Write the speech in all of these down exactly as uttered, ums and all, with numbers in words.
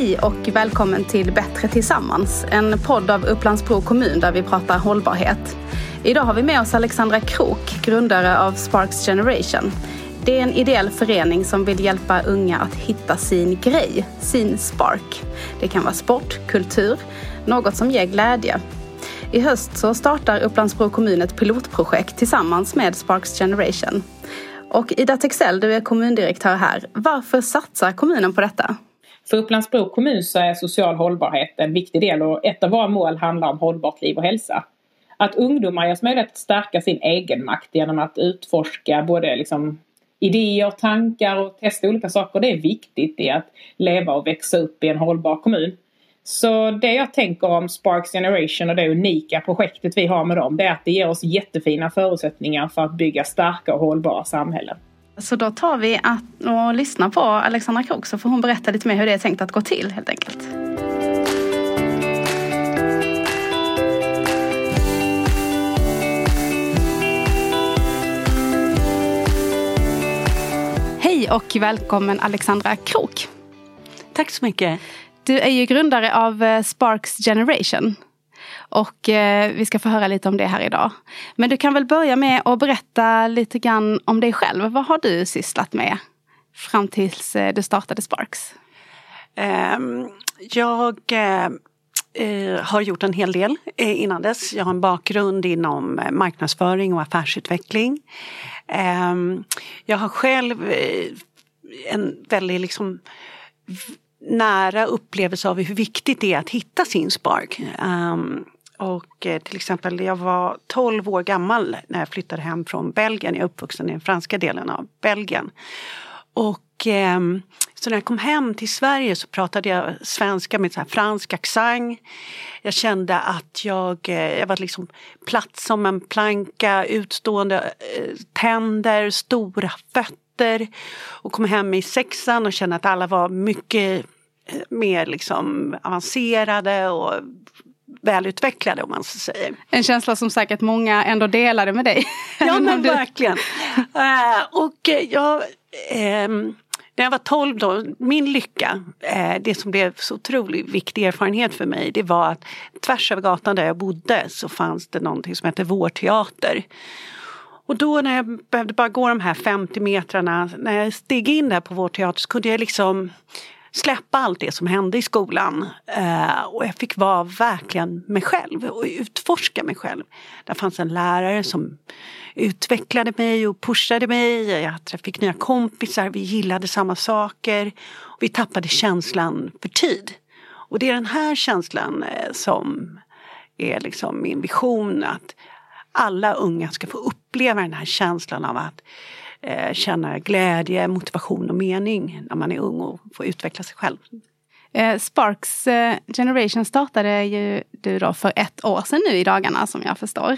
Hej och välkommen till Bättre tillsammans, en podd av Upplandsbro kommun där vi pratar hållbarhet. Idag har vi med oss Alexandra Krook, grundare av Sparks Generation. Det är en ideell förening som vill hjälpa unga att hitta sin grej, sin spark. Det kan vara sport, kultur, något som ger glädje. I höst så startar Upplandsbro kommun ett pilotprojekt tillsammans med Sparks Generation. Och Ida Texell, du är kommundirektör här. Varför satsar kommunen på detta? För Upplandsbro kommun så är social hållbarhet en viktig del och ett av våra mål handlar om hållbart liv och hälsa. Att ungdomar ges möjlighet att stärka sin egen makt genom att utforska både liksom idéer, tankar och testa olika saker. Det är viktigt i att leva och växa upp i en hållbar kommun. Så det jag tänker om Sparks Generation och det unika projektet vi har med dem, det är att det ger oss jättefina förutsättningar för att bygga starka och hållbara samhällen. Så då tar vi att, och lyssnar på Alexandra Krook så får hon berätta lite mer hur det är tänkt att gå till helt enkelt. Hej och välkommen Alexandra Krook. Tack så mycket. Du är ju grundare av Sparks Generation och eh, vi ska få höra lite om det här idag. Men du kan väl börja med att berätta lite grann om dig själv. Vad har du sysslat med fram tills eh, du startade Sparks? Um, jag eh, har gjort en hel del innan dess. Jag har en bakgrund inom marknadsföring och affärsutveckling. Um, jag har själv en väldigt liksom... nära upplevelse av hur viktigt det är att hitta sin spark. Um, och eh, till exempel, jag var tolv år gammal när jag flyttade hem från Belgien. Jag är uppvuxen i den franska delen av Belgien. Och eh, så när jag kom hem till Sverige så pratade jag svenska med så här fransk accent. Jag kände att jag, eh, jag var liksom platt som en planka, utstående eh, tänder, stora fötter. Och kom hem i sexan och kände att alla var mycket mer liksom avancerade och välutvecklade om man så säger. En känsla som säkert många ändå delade med dig. Ja men du... verkligen. uh, och jag, eh, när jag var tolv då, min lycka, eh, det som blev så otroligt viktig erfarenhet för mig, det var att tvärs över gatan där jag bodde så fanns det någonting som hette Vårteater. Och då när jag behövde bara gå de här femtio metrarna, när jag steg in där på Vårteater så kunde jag liksom släppa allt det som hände i skolan. Eh, och jag fick vara verkligen mig själv och utforska mig själv. Där fanns en lärare som utvecklade mig och pushade mig. Jag fick nya kompisar, vi gillade samma saker. Och vi tappade känslan för tid. Och det är den här känslan eh, som är liksom min vision att... alla unga ska få uppleva den här känslan av att eh, känna glädje, motivation och mening när man är ung och får utveckla sig själv. Eh, Sparks eh, Generation startade ju du då för ett år sedan nu i dagarna som jag förstår.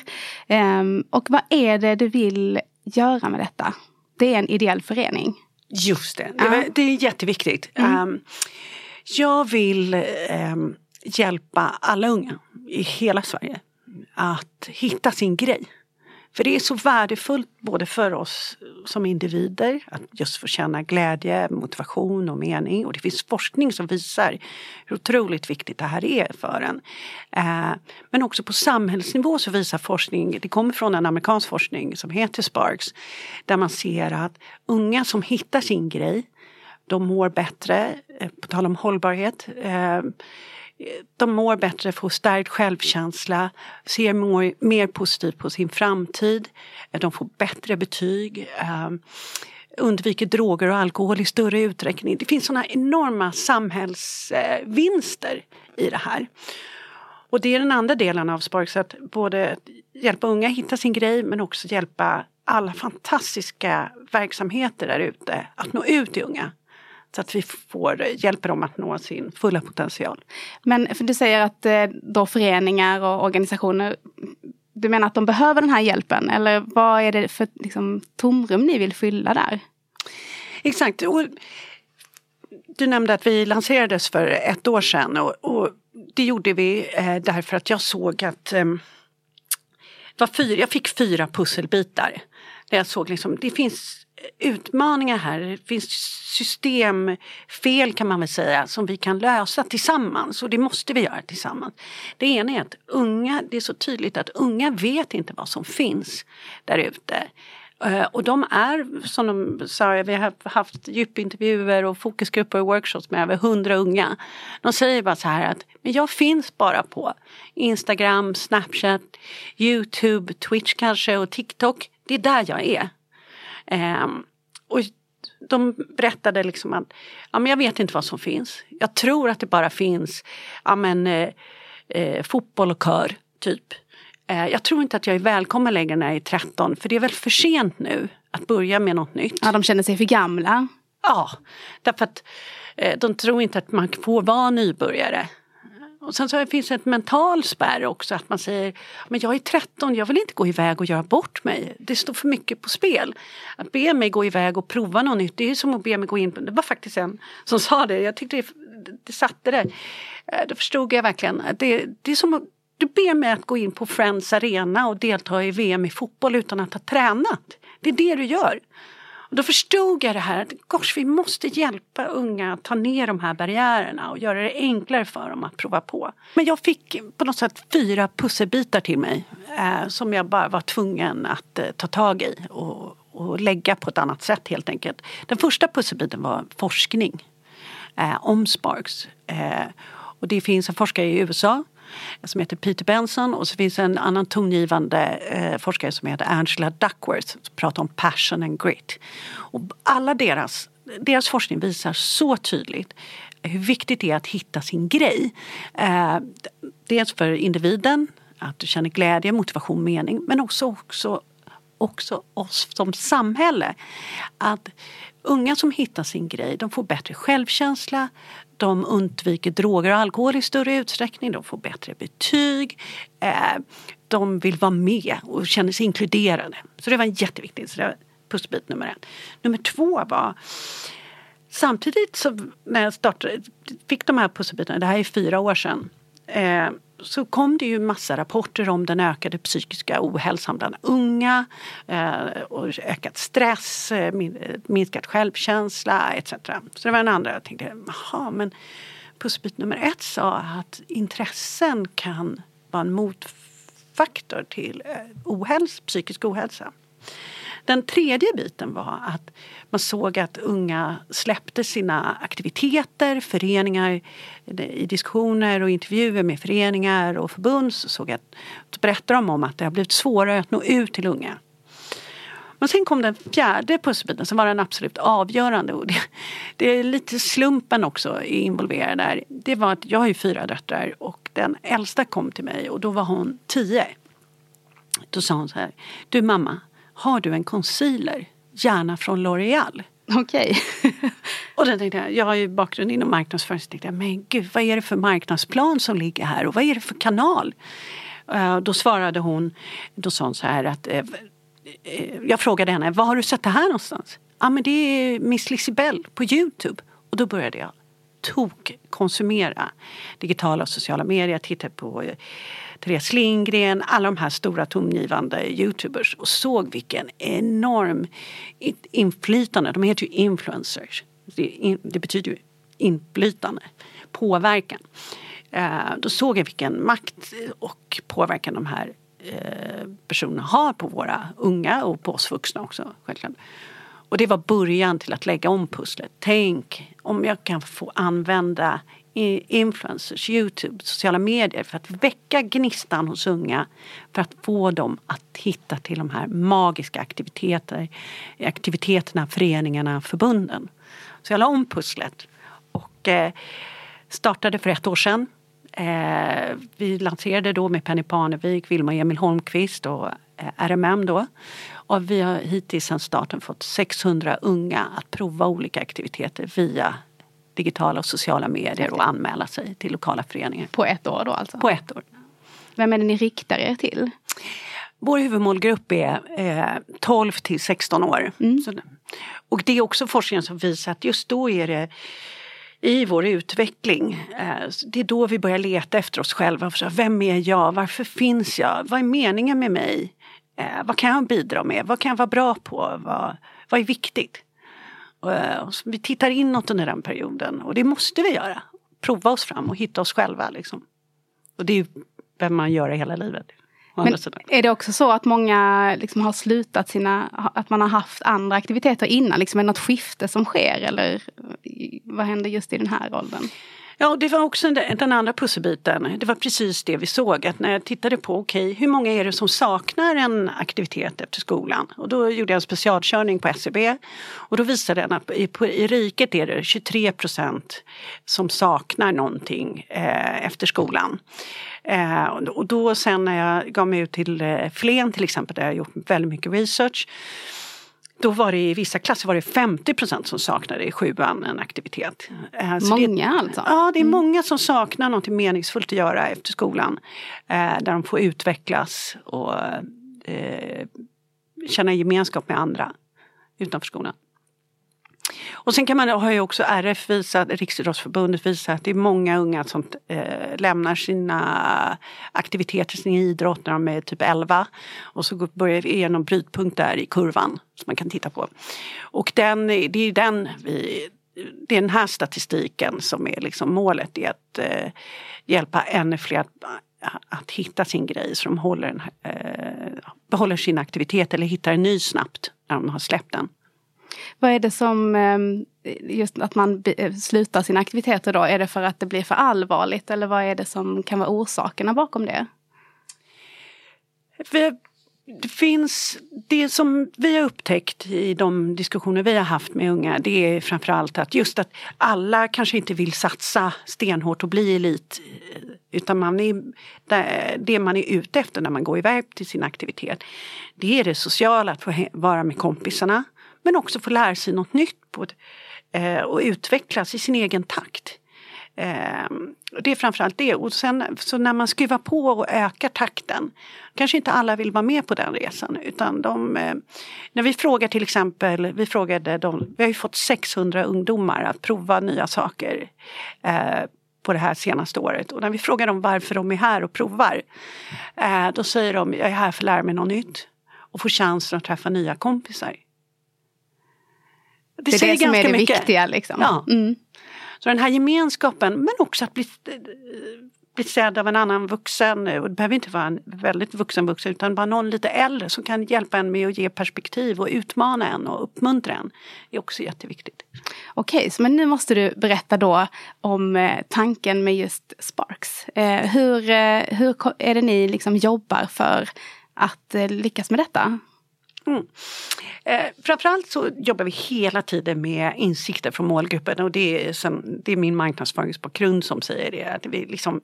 Eh, och vad är det du vill göra med detta? Det är en ideell förening. Just det, det, det är jätteviktigt. Mm. Um, jag vill um, hjälpa alla unga i hela Sverige att hitta sin grej. För det är så värdefullt både för oss som individer att just få känna glädje, motivation och mening. Och det finns forskning som visar hur otroligt viktigt det här är för en. Eh, men också på samhällsnivå så visar forskning, det kommer från en amerikansk forskning som heter Sparks. Där man ser att unga som hittar sin grej, de mår bättre, eh, på tal om hållbarhet. Eh, De mår bättre, får stärkt självkänsla, ser mår, mer positivt på sin framtid, de får bättre betyg, um, undviker droger och alkohol i större utsträckning. Det finns sådana enorma samhällsvinster i det här. Och det är den andra delen av Sparks, att både hjälpa unga hitta sin grej men också hjälpa alla fantastiska verksamheter där ute att nå ut till unga. Så att vi får hjälpa dem att nå sin fulla potential. Men för du säger att då föreningar och organisationer, du menar att de behöver den här hjälpen? Eller vad är det för liksom, tomrum ni vill fylla där? Exakt. Och du nämnde att vi lanserades för ett år sedan. Och, och det gjorde vi eh, därför att jag såg att... Eh, var fyra, jag fick fyra pusselbitar. Där jag såg liksom, det finns utmaningar här, det finns systemfel kan man väl säga som vi kan lösa tillsammans, och det måste vi göra tillsammans. Det ena är att unga, det är så tydligt att unga vet inte vad som finns där ute. Och de är, som de sa, vi har haft djupintervjuer och fokusgrupper och workshops med över hundra unga. De säger bara så här att, men jag finns bara på Instagram, Snapchat, YouTube, Twitch kanske och TikTok. Det är där jag är. Ehm, och de berättade liksom att, ja men jag vet inte vad som finns. Jag tror att det bara finns, ja men, eh, eh, fotboll och kör typ. Jag tror inte att jag är välkommen längre när jag är tretton. För det är väl för sent nu att börja med något nytt. Ja, de känner sig för gamla. Ja, därför att de tror inte att man får vara nybörjare. Och sen så finns det ett mental spärr också. Att man säger, men jag är tretton, jag vill inte gå iväg och göra bort mig. Det står för mycket på spel. Att be mig gå iväg och prova något nytt, det är ju som att be mig gå in. Det var faktiskt en som sa det. Jag tyckte det, det satte det. Då förstod jag verkligen. Det, det är som att du ber mig att gå in på Friends Arena och delta i V M i fotboll utan att ha tränat. Det är det du gör. Och då förstod jag det här att gosh, vi måste hjälpa unga att ta ner de här barriärerna och göra det enklare för dem att prova på. Men jag fick på något sätt fyra pusselbitar till mig eh, som jag bara var tvungen att eh, ta tag i och, och lägga på ett annat sätt helt enkelt. Den första pusselbiten var forskning eh, om Sparks. Eh, och det finns en forskare i U S A som heter Peter Benson, och så finns en annan tongivande eh, forskare som heter Angela Duckworth som pratar om passion and grit. Och alla deras, deras forskning visar så tydligt hur viktigt det är att hitta sin grej. Eh, dels för individen, att du känner glädje, motivation, mening, men också, också, också oss som samhälle. Att unga som hittar sin grej, de får bättre självkänsla. De undviker droger och alkohol i större utsträckning. De får bättre betyg. De vill vara med och känner sig inkluderade. Så det var en jätteviktig pusselbit nummer ett. Nummer två var... Samtidigt så när jag startade, fick de här pusselbitarna, det här är fyra år sedan... Så kom det ju massa rapporter om den ökade psykiska ohälsan bland unga, och ökad stress, minskad självkänsla et cetera. Så det var en annan. Jag tänkte, jaha, men pusselbit nummer ett sa att intressen kan vara en motfaktor till ohälsa, psykisk ohälsa. Den tredje biten var att man såg att unga släppte sina aktiviteter, föreningar, i diskussioner och intervjuer med föreningar och förbund. Så såg att, så berättade de om att det har blivit svårare att nå ut till unga. Men sen kom den fjärde pusselbiten som var den absolut avgörande. Och det, det är lite slumpen också involverad där. Det var att jag har ju fyra döttrar och den äldsta kom till mig och då var hon tio. Då sa hon så här, du mamma, har du en concealer? Gärna från L'Oreal. Okej. Okay. Och då tänkte jag, jag har ju bakgrund inom marknadsföring. Så tänkte jag, men gud, vad är det för marknadsplan som ligger här? Och vad är det för kanal? Uh, då svarade hon, då sa hon så här att... Uh, uh, jag frågade henne, vad har du sett det här någonstans? Ja, ah, men det är Miss Lisabelle på YouTube. Och då började jag tok konsumera digitala och sociala medier. Tittade på... Uh, Therese Lindgren, alla de här stora tongivande YouTubers, och såg vilken enorm inflytande, de heter ju influencers, det, det betyder ju inflytande, påverkan. Eh, då såg jag vilken makt och påverkan de här eh, personerna har på våra unga och på oss vuxna också, självklart. Och det var början till att lägga om pusslet. Tänk om jag kan få använda influencers, YouTube, sociala medier för att väcka gnistan hos unga, för att få dem att hitta till de här magiska aktiviteter, aktiviteterna, föreningarna, förbunden. Så jag la om pusslet och eh, startade för ett år sedan. Eh, vi lanserade då med Penny Panevik, Vilma och Emil Holmqvist och eh, R M M då. Och vi har hittills sedan starten fått sexhundra unga att prova olika aktiviteter via digitala och sociala medier och anmäla sig till lokala föreningar. På ett år då alltså? På ett år. Vem är det ni riktar er till? Vår huvudmålgrupp är eh, tolv till sexton år. Mm. Så, och det är också forskningen som visar att just då är det i vår utveckling. Det är då vi börjar leta efter oss själva. Vem är jag? Varför finns jag? Vad är meningen med mig? Vad kan jag bidra med? Vad kan jag vara bra på? Vad, vad är viktigt? Vi tittar inåt under den perioden och det måste vi göra. Prova oss fram och hitta oss själva. Liksom. Och det är ju vem man gör i hela livet. Men är det också så att många liksom har slutat sina, att man har haft andra aktiviteter innan? Liksom är det något skifte som sker eller vad händer just i den här åldern? Ja, det var också den andra pusselbiten. Det var precis det vi såg, att när jag tittade på, okej, okay, hur många är det som saknar en aktivitet efter skolan? Och då gjorde jag en specialkörning på S C B och då visade den att i, på, i riket är det tjugotre procent som saknar någonting eh, efter skolan. Eh, och då sen när jag gav mig ut till eh, Flen till exempel, där jag gjort väldigt mycket research, då var det i vissa klasser var det femtio procent som saknade i sjuan en aktivitet. Så många det, alltså? Ja, det är mm. många som saknar något meningsfullt att göra efter skolan. Där de får utvecklas och eh, känna gemenskap med andra utanför skolan. Och sen kan man, har ju också R F visat, Riksidrottsförbundet visat att det är många unga som eh, lämnar sina aktiviteter, sin idrott när de är typ elva. Och så går, börjar vi igenom brytpunkt där i kurvan som man kan titta på. Och den, det är den vi, det är den här statistiken som är liksom målet, är att eh, hjälpa ännu fler att, att hitta sin grej så de håller en, eh, behåller sin aktivitet eller hittar en ny snabbt när de har släppt den. Vad är det som, just att man slutar sina aktiviteter då, är det för att det blir för allvarligt eller vad är det som kan vara orsakerna bakom det? Det finns, det som vi har upptäckt i de diskussioner vi har haft med unga, det är framförallt att just att alla kanske inte vill satsa stenhårt och bli elit, utan man är, det man är ute efter när man går iväg till sin aktivitet, det är det sociala, att få vara med kompisarna. Men också få lära sig något nytt på, eh, och utvecklas i sin egen takt. Eh, det är framförallt det. Och sen, så när man skruvar på och ökar takten, kanske inte alla vill vara med på den resan. Utan de, eh, när vi frågar till exempel, vi, frågade de, vi har ju fått sexhundra ungdomar att prova nya saker eh, på det här senaste året. Och när vi frågar dem varför de är här och provar, eh, då säger de, jag är här för att lära mig något nytt och få chansen att träffa nya kompisar. Det, det är säger det som är det mycket. Viktiga. Liksom. Ja. Mm. Så den här gemenskapen, men också att bli, bli sedd av en annan vuxen. Och det behöver inte vara en väldigt vuxen vuxen, utan bara någon lite äldre som kan hjälpa en med att ge perspektiv och utmana en och uppmuntra en. Det är också jätteviktigt. Okej, så men nu måste du berätta då om tanken med just Sparks. Hur, hur är det ni liksom jobbar för att lyckas med detta? Mm. Eh, framförallt så jobbar vi hela tiden med insikter från målgruppen, och det är, som, det är min marknadsföringsbakgrund som säger det. Att vi liksom,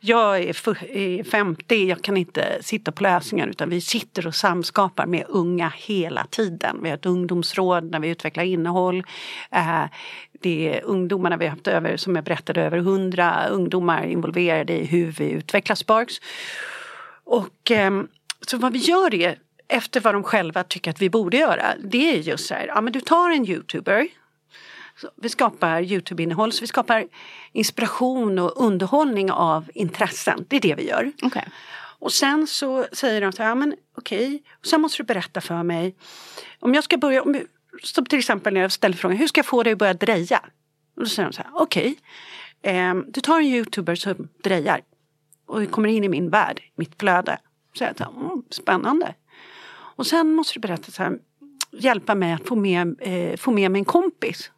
jag är, för, är femtio, jag kan inte sitta på lösningar, utan vi sitter och samskapar med unga hela tiden. Vi har ett ungdomsråd när vi utvecklar innehåll. Eh, det är ungdomarna vi har haft över, som jag berättade, över hundra ungdomar involverade i hur vi utvecklar Sparks. Och eh, så vad vi gör är, efter vad de själva tycker att vi borde göra, det är just så här, ja men du tar en YouTuber, så vi skapar YouTube-innehåll, så vi skapar inspiration och underhållning av intressen, det är det vi gör. Okay. Och sen så säger de så här, ja men okej, okay. Och sen måste du berätta för mig, om jag ska börja, om, som till exempel när jag ställer frågan, hur ska jag få dig att börja dreja? Och då säger de så här, okej, okay. eh, du tar en YouTuber som drejar och kommer in i min värld, mitt flöde. Så jag säger, oh, spännande. Och sen måste du berätta så här, hjälpa mig att få med, eh, få med min kompis.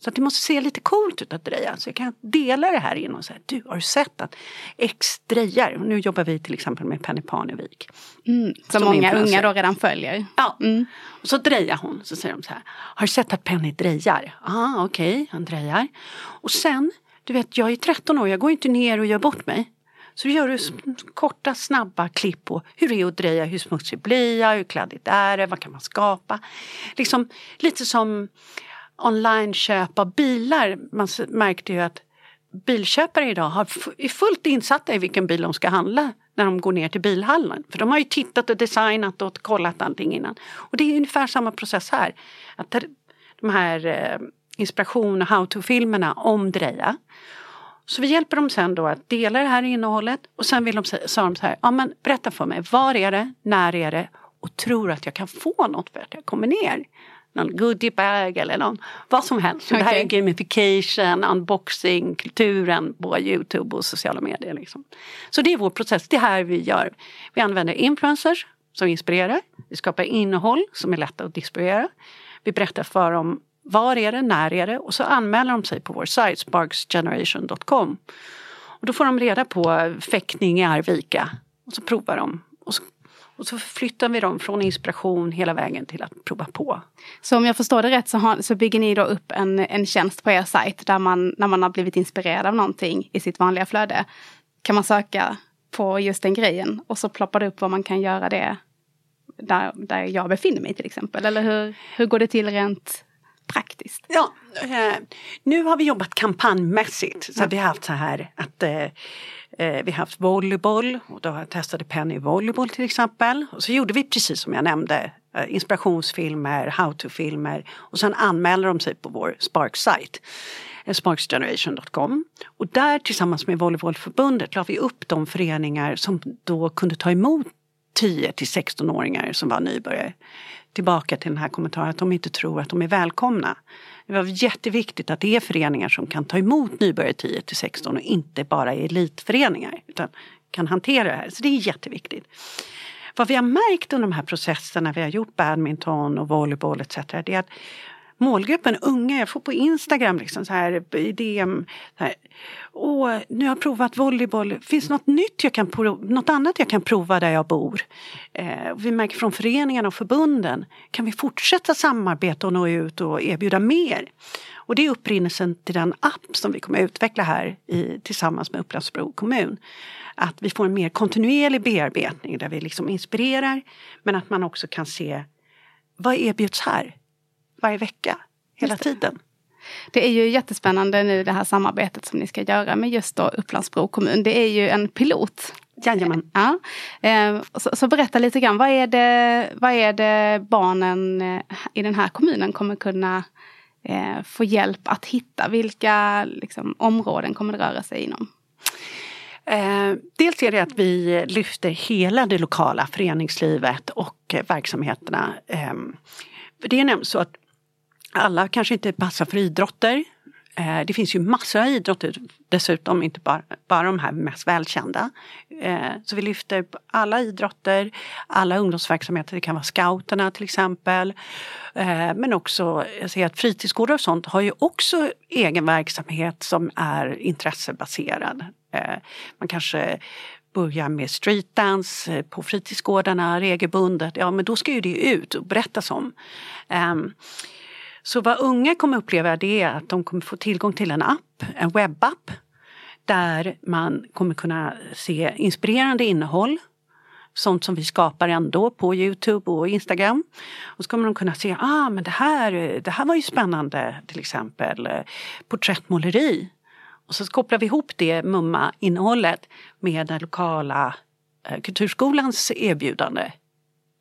Så att det måste se lite coolt ut att dreja. Så jag kan dela det här in och säga, du har sett att X drejar. Och nu jobbar vi till exempel med Penny Panevik. Mm, som, som många unga då redan följer. Ja, mm. Och så drejar hon. Så säger de så här, har du sett att Penny drejar? Ja, ah, okej, okay, han drejar. Och sen, du vet, jag är tretton år, jag går inte ner och gör bort mig. Så gör du korta, snabba klipp på hur det är att dreja, hur smutsigt blir jag, hur kladdigt är det, vad kan man skapa. Liksom lite som online-köp av bilar. Man märkte ju att bilköpare idag har, är fullt insatta i vilken bil de ska handla när de går ner till bilhallen. För de har ju tittat och designat och kollat allting innan. Och det är ungefär samma process här. Att de här inspiration och how-to-filmerna om dreja. Så vi hjälper dem sen då att dela det här innehållet. Och sen vill de, sa de så här, ja men berätta för mig, var är det, när är det och tror att jag kan få något för att jag kommer ner. Någon goodiebag eller någon, vad som helst. Okay. Det här är gamification, unboxing, kulturen på YouTube och sociala medier liksom. Så det är vår process, det här vi gör. Vi använder influencers som inspirerar. Vi skapar innehåll som är lätt att distribuera. Vi berättar för dem var är det, när är det och så anmäler de sig på vår sajt sparks generation dot com. Och då får de reda på fäktning i Arvika och så provar de och så Och så flyttar vi dem från inspiration hela vägen till att prova på. Så om jag förstår det rätt så, har, så bygger ni då upp en, en tjänst på er sajt där man, när man har blivit inspirerad av någonting i sitt vanliga flöde, kan man söka på just den grejen och så ploppar det upp vad man kan göra det där, där jag befinner mig till exempel. Eller hur, hur går det till rent praktiskt? Ja, eh, nu har vi jobbat kampanjmässigt så ja. Vi har haft så här att... Eh, Vi har haft volleyboll och då testade Penny volleyboll till exempel. Och så gjorde vi precis som jag nämnde, inspirationsfilmer, how-to-filmer. Och sen anmäler de sig på vår Sparks-sajt, sparks generation dot com. Och där tillsammans med Volleybollförbundet la vi upp de föreningar som då kunde ta emot tio till sexton-åringar som var nybörjare. Tillbaka till den här kommentaren att de inte tror att de är välkomna. Det var jätteviktigt att det är föreningar som kan ta emot nybörjare tio till sexton och inte bara är elitföreningar utan kan hantera det här. Så det är jätteviktigt. Vad vi har märkt under de här processerna vi har gjort badminton och volleyboll et cetera det är att målgruppen unga, jag får på Instagram liksom så här i D M så här, åh, nu har jag provat volleyboll, finns något nytt jag kan prova, något annat jag kan prova där jag bor. Eh, vi märker från föreningarna och förbunden, kan vi fortsätta samarbeta och nå ut och erbjuda mer? Och det är upprinnelsen till den app som vi kommer att utveckla här i, tillsammans med Upplandsbro kommun. Att vi får en mer kontinuerlig bearbetning där vi liksom inspirerar men att man också kan se vad erbjuds här? Varje vecka, hela tiden. Det är ju jättespännande nu det här samarbetet som ni ska göra med just då Upplandsbro kommun. Det är ju en pilot. Jajamän. Ja. Så, så berätta lite grann, vad är, det, vad är det barnen i den här kommunen kommer kunna få hjälp att hitta? Vilka liksom, områden kommer det röra sig inom? Eh, dels är det att vi lyfter hela det lokala föreningslivet och verksamheterna. Eh, det är nämligen så att alla kanske inte passar för idrotter. Det finns ju massor av idrotter dessutom, inte bara, bara de här mest välkända. Så vi lyfter alla idrotter, alla ungdomsverksamheter. Det kan vara scouterna till exempel. Men också, jag ser att fritidsgårdar och sånt har ju också egen verksamhet som är intressebaserad. Man kanske... börja med streetdance på fritidsgårdarna regelbundet. Ja, men då ska ju det ut och berättas om. Um, så vad unga kommer uppleva det är att de kommer få tillgång till en app, en webbapp. Där man kommer kunna se inspirerande innehåll. Sånt som vi skapar ändå på YouTube och Instagram. Och så kommer de kunna se, ah men det här, det här var ju spännande till exempel porträttmåleri. Och så kopplar vi ihop det mumma-innehållet med den lokala eh, kulturskolans erbjudande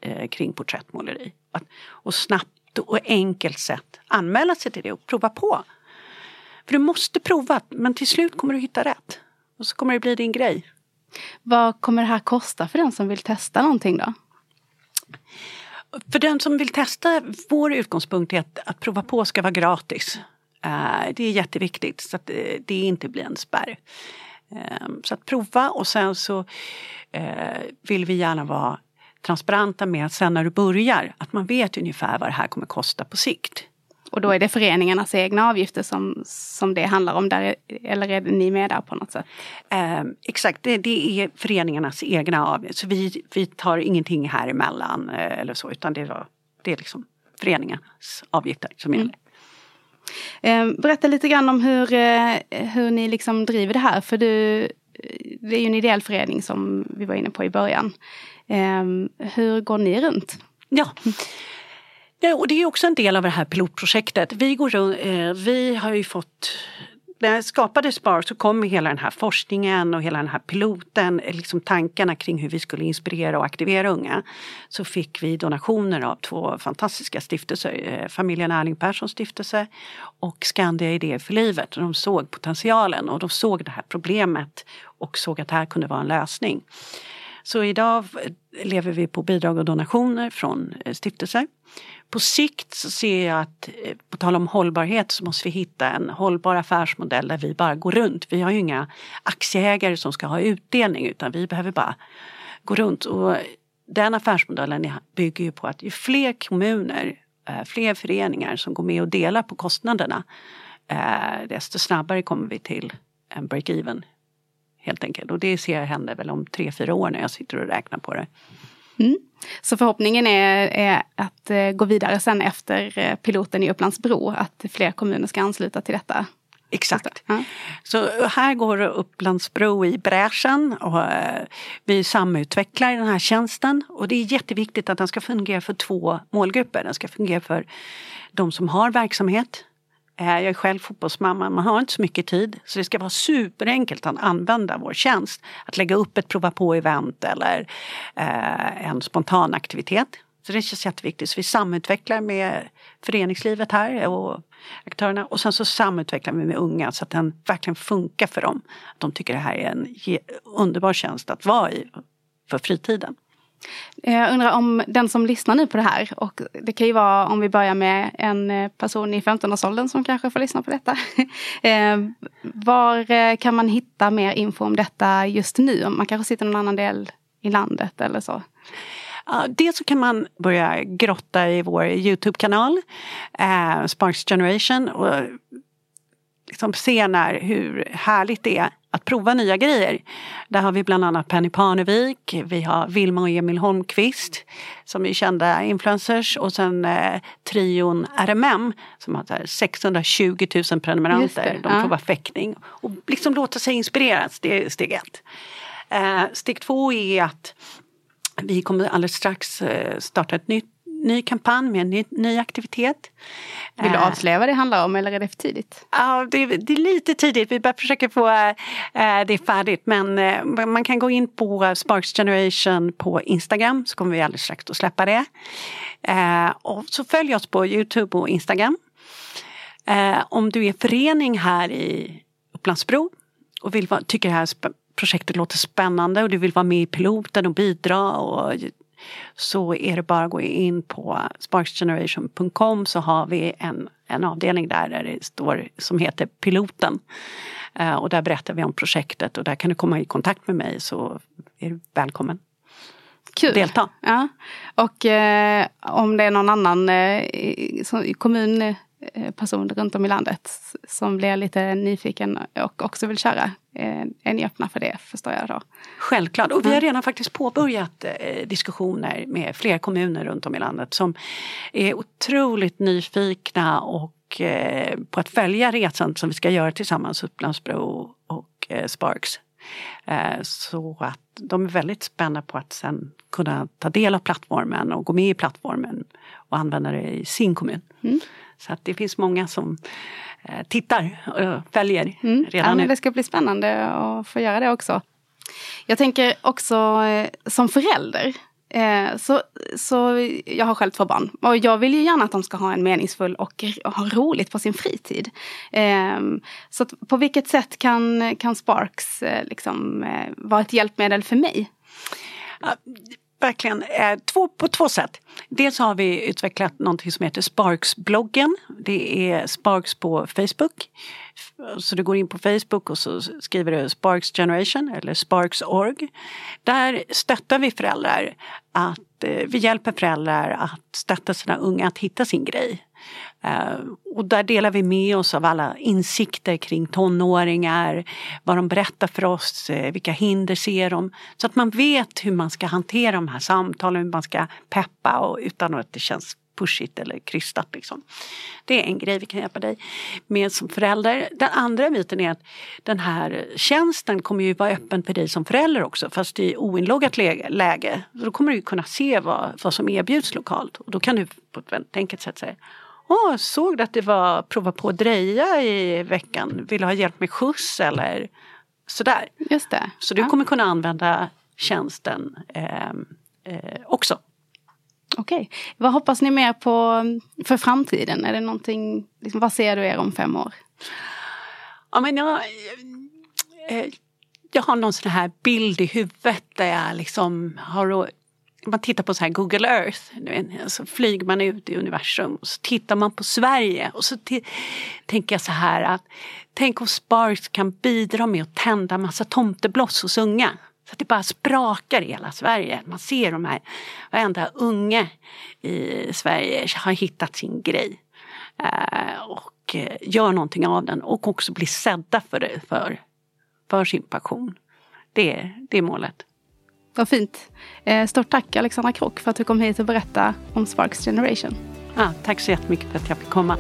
eh, kring porträttmåleri. Att, och snabbt och enkelt sätt anmäla sig till det och prova på. För du måste prova, men till slut kommer du hitta rätt. Och så kommer det bli din grej. Vad kommer det här kosta för den som vill testa någonting då? För den som vill testa, vår utgångspunkt är att, att prova på ska vara gratis. Det är jätteviktigt så att det inte blir en spärr. Så att prova och sen så vill vi gärna vara transparenta med att sen när du börjar att man vet ungefär vad det här kommer kosta på sikt. Och då är det föreningarnas egna avgifter som, som det handlar om där, eller är ni med där på något sätt? Eh, exakt, det, det är föreningarnas egna avgifter. Så vi, vi tar ingenting här emellan eller så utan det, var, det är liksom föreningarnas avgifter som gäller. Mm. Berätta lite grann om hur, hur ni liksom driver det här. För du, det är ju en ideell förening som vi var inne på i början. Hur går ni runt? Ja, ja och det är också en del av det här pilotprojektet. Vi, går, vi har ju fått när jag skapade Sparks så kom hela den här forskningen och hela den här piloten, liksom tankarna kring hur vi skulle inspirera och aktivera unga. Så fick vi donationer av två fantastiska stiftelser, Familjen Erling-Perssons stiftelse och Skandia Idéer för livet. De såg potentialen och de såg det här problemet och såg att det här kunde vara en lösning. Så idag lever vi på bidrag och donationer från stiftelser. På sikt så ser jag att på tal om hållbarhet så måste vi hitta en hållbar affärsmodell där vi bara går runt. Vi har ju inga aktieägare som ska ha utdelning utan vi behöver bara gå runt. Och den affärsmodellen bygger ju på att ju fler kommuner, fler föreningar som går med och delar på kostnaderna desto snabbare kommer vi till en break-even. Helt enkelt. Och det ser jag händer väl om tre, fyra år när jag sitter och räknar på det. Mm. Så förhoppningen är, är att gå vidare sen efter piloten i Upplandsbro. Att fler kommuner ska ansluta till detta. Exakt. Ja. Så här går Upplandsbro i bräschen. Och vi samutvecklar den här tjänsten. Och det är jätteviktigt att den ska fungera för två målgrupper. Den ska fungera för de som har verksamhet. Jag är själv fotbollsmamma, man har inte så mycket tid så det ska vara superenkelt att använda vår tjänst. Att lägga upp ett prova på-event eller eh, en spontan aktivitet. Så det känns jätteviktigt. Så vi samutvecklar med föreningslivet här och aktörerna och sen så samutvecklar vi med unga så att den verkligen funkar för dem. Att de tycker det här är en underbar tjänst att vara i för fritiden. Jag undrar om den som lyssnar nu på det här, och det kan ju vara om vi börjar med en person i femtonårsåldern som kanske får lyssna på detta. Var kan man hitta mer info om detta just nu? Om man kanske sitter i någon annan del i landet eller så? Ja, dels så kan man börja grotta i vår YouTube-kanal, eh, Sparks Generation, och liksom se när hur härligt det är att prova nya grejer. Där har vi bland annat Penny Panevik, vi har Vilma och Emil Holmqvist som är kända influencers och sen eh, trion R M M som har sexhundratjugo tusen prenumeranter. De provar ja. fäktning och liksom låta sig inspireras, det är steg ett. Eh, steg två är att vi kommer alldeles strax eh, starta ett nytt ny kampanj med en ny, ny aktivitet. Vill du avslöja vad det handlar om eller är det för tidigt? Ja, det, det är lite tidigt. Vi bara försöker få äh, det färdigt. Men äh, man kan gå in på Sparks Generation på Instagram så kommer vi alldeles strax att släppa det. Äh, och så följ oss på YouTube och Instagram. Äh, om du är förening här i Upplandsbro och vill, tycker det här sp- projektet låter spännande och du vill vara med i piloten och bidra och så är det bara att gå in på sparks generation punkt com så har vi en, en avdelning där, där det står som heter piloten. Eh, och där berättar vi om projektet och där kan du komma i kontakt med mig så är du välkommen. Kul. Delta. Ja. Och eh, om det är någon annan eh, kommunperson eh, runt om i landet som blir lite nyfiken och också vill köra. Är ni öppna för det, förstår jag då? Självklart, och vi har redan faktiskt påbörjat eh, diskussioner med fler kommuner runt om i landet som är otroligt nyfikna och eh, på att följa resan som vi ska göra tillsammans, Upplandsbro och eh, Sparks. Eh, så att de är väldigt spända på att sen kunna ta del av plattformen och gå med i plattformen och använda det i sin kommun. Mm. Så att det finns många som tittar och följer mm. redan ja, men nu. Det ska bli spännande att få göra det också. Jag tänker också som förälder. Så, så jag har själv två barn. Och jag vill ju gärna att de ska ha en meningsfull och, och ha roligt på sin fritid. Så på vilket sätt kan, kan Sparks liksom vara ett hjälpmedel för mig? Ja. Verkligen två, på två sätt. Dels har vi utvecklat någonting som heter Sparks-bloggen. Det är Sparks på Facebook. Så du går in på Facebook och så skriver du Sparks Generation eller Sparks punkt org. Där stöttar vi föräldrar. Att, vi hjälper föräldrar att stötta sina unga att hitta sin grej. Och där delar vi med oss av alla insikter kring tonåringar, vad de berättar för oss, vilka hinder ser de. Så att man vet hur man ska hantera de här samtalen, hur man ska peppa och utan att det känns pushigt eller krystat liksom. Det är en grej vi kan hjälpa dig med som förälder. Den andra biten är att den här tjänsten kommer ju vara öppen för dig som förälder också fast i oinloggat läge. Så då kommer du kunna se vad, vad som erbjuds lokalt och då kan du på ett enkelt sätt säga åh, såg du att det var prova på att dreja i veckan? Vill du ha hjälp med skjuts eller sådär? Just det. Så ja. Du kommer kunna använda tjänsten eh, eh, också. Okej. Okay. Vad hoppas ni mer på för framtiden? Är det någonting, liksom, vad ser du er om fem år? Ja, men jag, eh, jag har någon sån här bild i huvudet där jag liksom har... Man tittar på så här Google Earth, så flyger man ut i universum och så tittar man på Sverige. Och så t- tänker jag så här att, tänk om Sparks kan bidra med att tända massa tomteblås hos unga. Så att det bara sprakar i hela Sverige. Man ser de här, varenda unge i Sverige har hittat sin grej. Och gör någonting av den och också blir sedda för, det, för, för sin passion. Det, det är målet. Vad fint. Stort tack Alexandra Krook för att du kom hit och berättade om Sparks Generation. Ja, tack så jättemycket för att jag fick komma.